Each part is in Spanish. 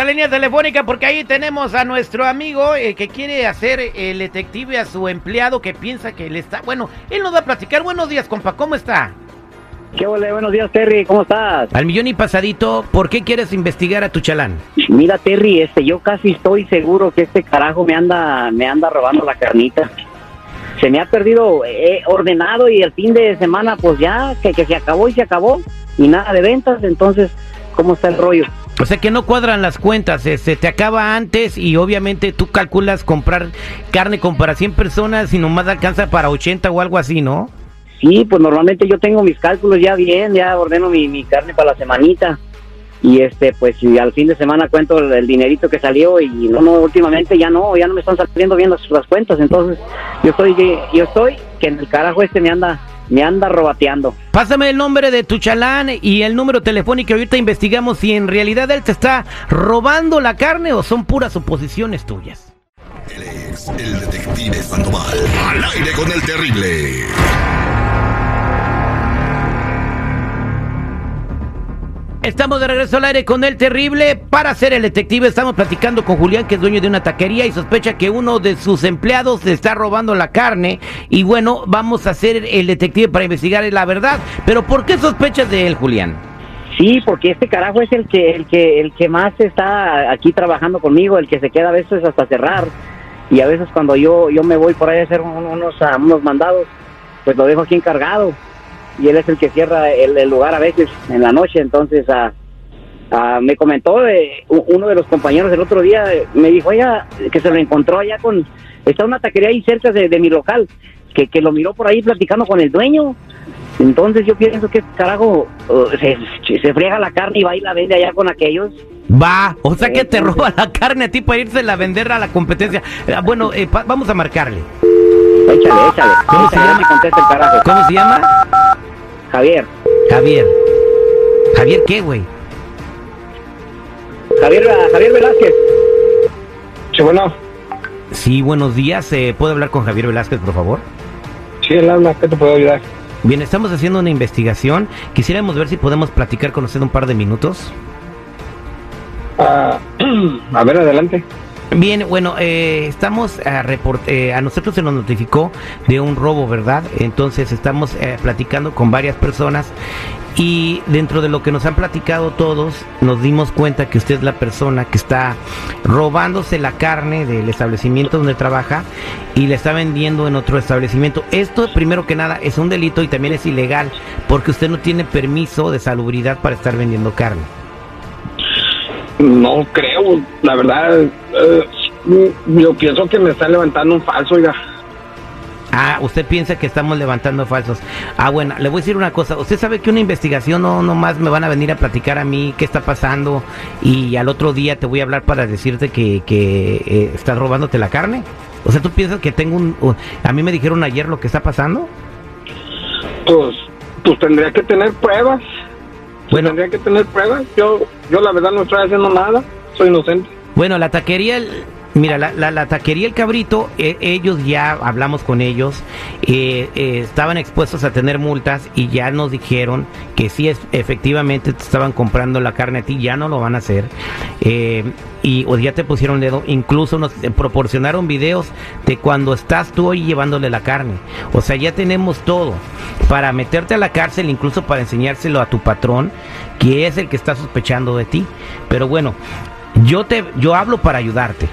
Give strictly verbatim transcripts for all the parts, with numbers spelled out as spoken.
a la línea telefónica porque ahí tenemos a nuestro amigo eh, que quiere hacer el detective a su empleado que piensa que le está... Bueno, él nos va a platicar. Buenos días, compa, ¿cómo está? ¿Qué ole? Buenos días, Terry, ¿cómo estás? Al millón y pasadito, ¿por qué quieres investigar a tu chalán? Mira, Terry, este, yo casi estoy seguro que este carajo me anda, me anda robando la carnita. Se me ha perdido eh, ordenado y el fin de semana, pues ya, que, que se acabó y se acabó. Y nada de ventas, entonces, ¿cómo está el rollo? O sea que no cuadran las cuentas, eh, se te acaba antes y obviamente tú calculas comprar carne como para cien personas y nomás alcanza para ochenta o algo así, ¿no? Sí, pues normalmente yo tengo mis cálculos ya bien, ya ordeno mi, mi carne para la semanita. Y este, pues y al fin de semana cuento el, el dinerito que salió y no, no, últimamente ya no, ya no me están saliendo bien las, las cuentas. Entonces, yo estoy, yo estoy que en el carajo este me anda, me anda robateando. Pásame el nombre de tu chalán y el número telefónico. Ahorita investigamos si en realidad él te está robando la carne o son puras suposiciones tuyas. Él es el detective Sandoval, al aire con El Terrible. Estamos de regreso al aire con El Terrible. Para ser el detective estamos platicando con Julián, que es dueño de una taquería y sospecha que uno de sus empleados le está robando la carne. Y bueno, vamos a ser el detective para investigar la verdad. Pero ¿por qué sospechas de él, Julián? Sí, porque este carajo es el que, el que, el que más está aquí trabajando conmigo, el que se queda a veces hasta cerrar. Y a veces cuando yo, yo me voy por ahí a hacer unos, unos mandados, pues lo dejo aquí encargado. Y él es el que cierra el, el lugar a veces en la noche. Entonces ah, ah, me comentó eh, uno de los compañeros el otro día, eh, me dijo ella que se lo encontró allá con... Está una taquería ahí cerca de, de mi local, que, que lo miró por ahí platicando con el dueño. Entonces yo pienso que carajo uh, se, se friega la carne y va y la vende allá con aquellos. Va, o sea que te roba la carne a ti para irse a vender a la competencia. Bueno, eh, pa, vamos a marcarle. Échale, échale. ¿Cómo se llama? Contesta el carajo. ¿Cómo se llama? Javier. Javier. ¿Javier qué, güey? Javier, uh, Javier Velázquez. Sí, bueno. Sí, buenos días. Eh, ¿Puedo hablar con Javier Velázquez, por favor? Sí, él habla. ¿Qué te puedo ayudar? Bien, estamos haciendo una investigación. Quisiéramos ver si podemos platicar con usted un par de minutos. Uh, a ver, adelante. Bien, bueno, eh, estamos a, report eh, a nosotros se nos notificó de un robo, ¿verdad? Entonces estamos eh, platicando con varias personas y dentro de lo que nos han platicado todos, nos dimos cuenta que usted es la persona que está robándose la carne del establecimiento donde trabaja y la está vendiendo en otro establecimiento. Esto, primero que nada, es un delito y también es ilegal porque usted no tiene permiso de salubridad para estar vendiendo carne. No creo, la verdad, eh, yo pienso que me está levantando un falso, oiga. Ah, usted piensa que estamos levantando falsos. Ah, bueno, le voy a decir una cosa, usted sabe que una investigación no nomás me van a venir a platicar a mí qué está pasando y al otro día te voy a hablar para decirte que, que eh, estás robándote la carne. O sea, ¿tú piensas que tengo un... Uh, a mí me dijeron ayer lo que está pasando? Pues, pues tendría que tener pruebas. Bueno, tendría que tener pruebas. Yo, yo la verdad no estoy haciendo nada. Soy inocente. Bueno, la taquería, el, mira, la, la, la taquería El Cabrito, eh, ellos ya hablamos con ellos, eh, eh, estaban expuestos a tener multas y ya nos dijeron que sí, es, efectivamente te estaban comprando la carne a ti, ya no lo van a hacer. Eh, y o ya te pusieron dedo, incluso nos proporcionaron videos de cuando estás tú hoy llevándole la carne. O sea, ya tenemos todo para meterte a la cárcel, incluso para enseñárselo a tu patrón, que es el que está sospechando de ti. Pero bueno, yo te yo hablo para ayudarte.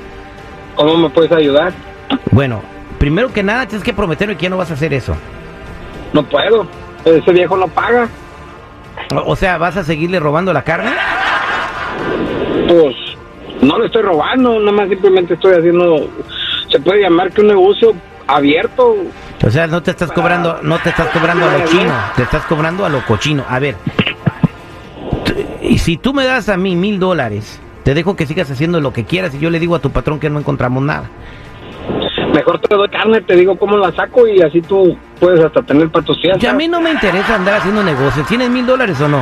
¿Cómo me puedes ayudar? Bueno, primero que nada tienes que prometerme que ya no vas a hacer eso. No puedo, ese viejo no paga. O, o sea, ¿vas a seguirle robando la carne? Pues... no le estoy robando, nada más simplemente estoy haciendo, se puede llamar que un negocio abierto. O sea, no te estás para... cobrando, no te estás cobrando a lo chino, te estás cobrando a lo cochino. A ver, y si tú me das a mí mil dólares, te dejo que sigas haciendo lo que quieras y yo le digo a tu patrón que no encontramos nada. Mejor te doy carne, te digo cómo la saco y así tú puedes hasta tener para tus fiestas. Y a mí no me interesa andar haciendo negocios. ¿Tienes mil dólares o no?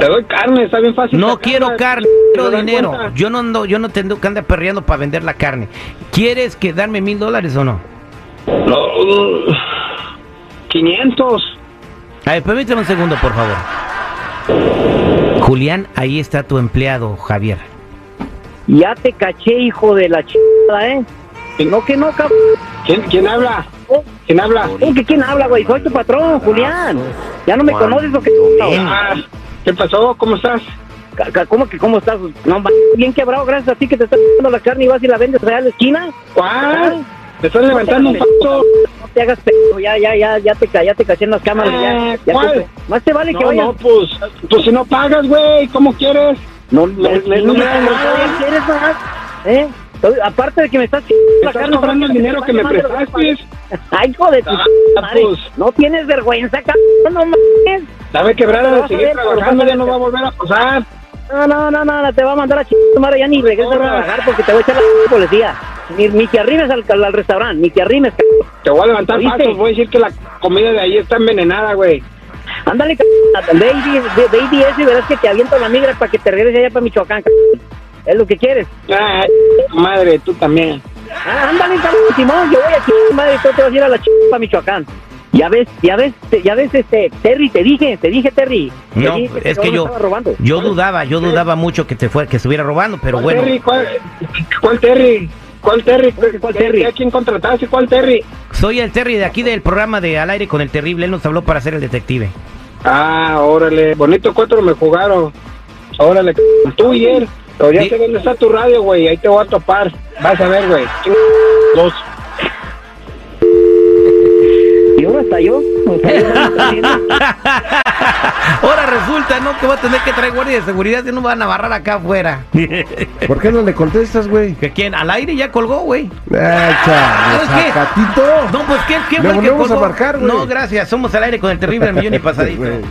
Te doy carne, está bien fácil. No quiero carne, quiero dinero. Yo no ando, yo no tengo que andar perreando para vender la carne. ¿Quieres que darme mil dólares o no? No, quinientos. A ver, permíteme un segundo, por favor. Julián, ahí está tu empleado, Javier. Ya te caché, hijo de la chingada, ¿eh? Que no, que no, cabrón. ¿Quién, ¿Quién habla? ¿Quién habla? ¿Tú que quién habla, güey? Soy tu patrón, Julián. Ya no me conoces lo que... Ah, ¿qué pasó? ¿Cómo estás? ¿Cómo que cómo estás? No, bien quebrado, gracias a ti que te estás dando la carne y vas y la vendes allá a la esquina. ¿Cuál? Te estás levantando un paso. No te hagas pedo, ya, ya, ya, ya te, ya te caché en las cámaras. Eh, ya, ya ¿Cuál? Te, más te vale no, que vayas. No, pues, pues si no pagas, güey, ¿cómo quieres? No, no, no, no, no, no, ¿quieres pagar? ¿Eh? Aparte de que me estás... Me estás cobrando el dinero que me prestaste. Ay, hijo de tu... No tienes vergüenza, cabrón, no mames. La vez quebrada de seguir trabajando ya no va a volver a pasar. No, no, no, no, te va a mandar a chingar, madre, ya ni regresas a trabajar porque te voy a echar la policía. Ni, ni que arrimes al, al, al restaurante, ni que arrimes, cabrón. Te voy a levantar pasos, voy a decir que la comida de ahí está envenenada, güey. Ándale, cabrón, ve y di eso y verás que te aviento la migra para que te regreses allá para Michoacán, cabrón. ¿Es lo que quieres? Ay, madre, tú también. Ah, ándale, cabrón, Simón, yo voy a chingar, madre, tú te vas a ir a la chingada para Michoacán. Ya ves, ya ves, ya ves, este, Terry, te dije, te dije, Terry. Te no, dije que es que yo, yo dudaba, yo dudaba mucho que te fue, que estuviera robando, pero ¿Cuál bueno. Terry, cuál, ¿Cuál Terry? ¿Cuál Terry? ¿Cuál Terry? ¿A quién contrataste? ¿Cuál Terry? Soy el Terry de aquí del programa de Al Aire con el Terrible, él nos habló para ser el detective. Ah, órale, bonito cuatro me jugaron. Órale, tú y él. Pero ya sé dónde está tu radio, güey, ahí te voy a topar. Vas a ver, güey. Dos. ¿Y ahora está yo? Ahora resulta, ¿no? Que va a tener que traer guardia de seguridad si no van a barrar acá afuera. ¿Por qué no le contestas, güey? ¿Que quién? Al aire ya colgó, güey. Ah, ¿no? No, pues, ¿qué, qué fue el que colgó? A marcar, no, gracias, somos Al Aire con el Terrible, el millón y pasadito.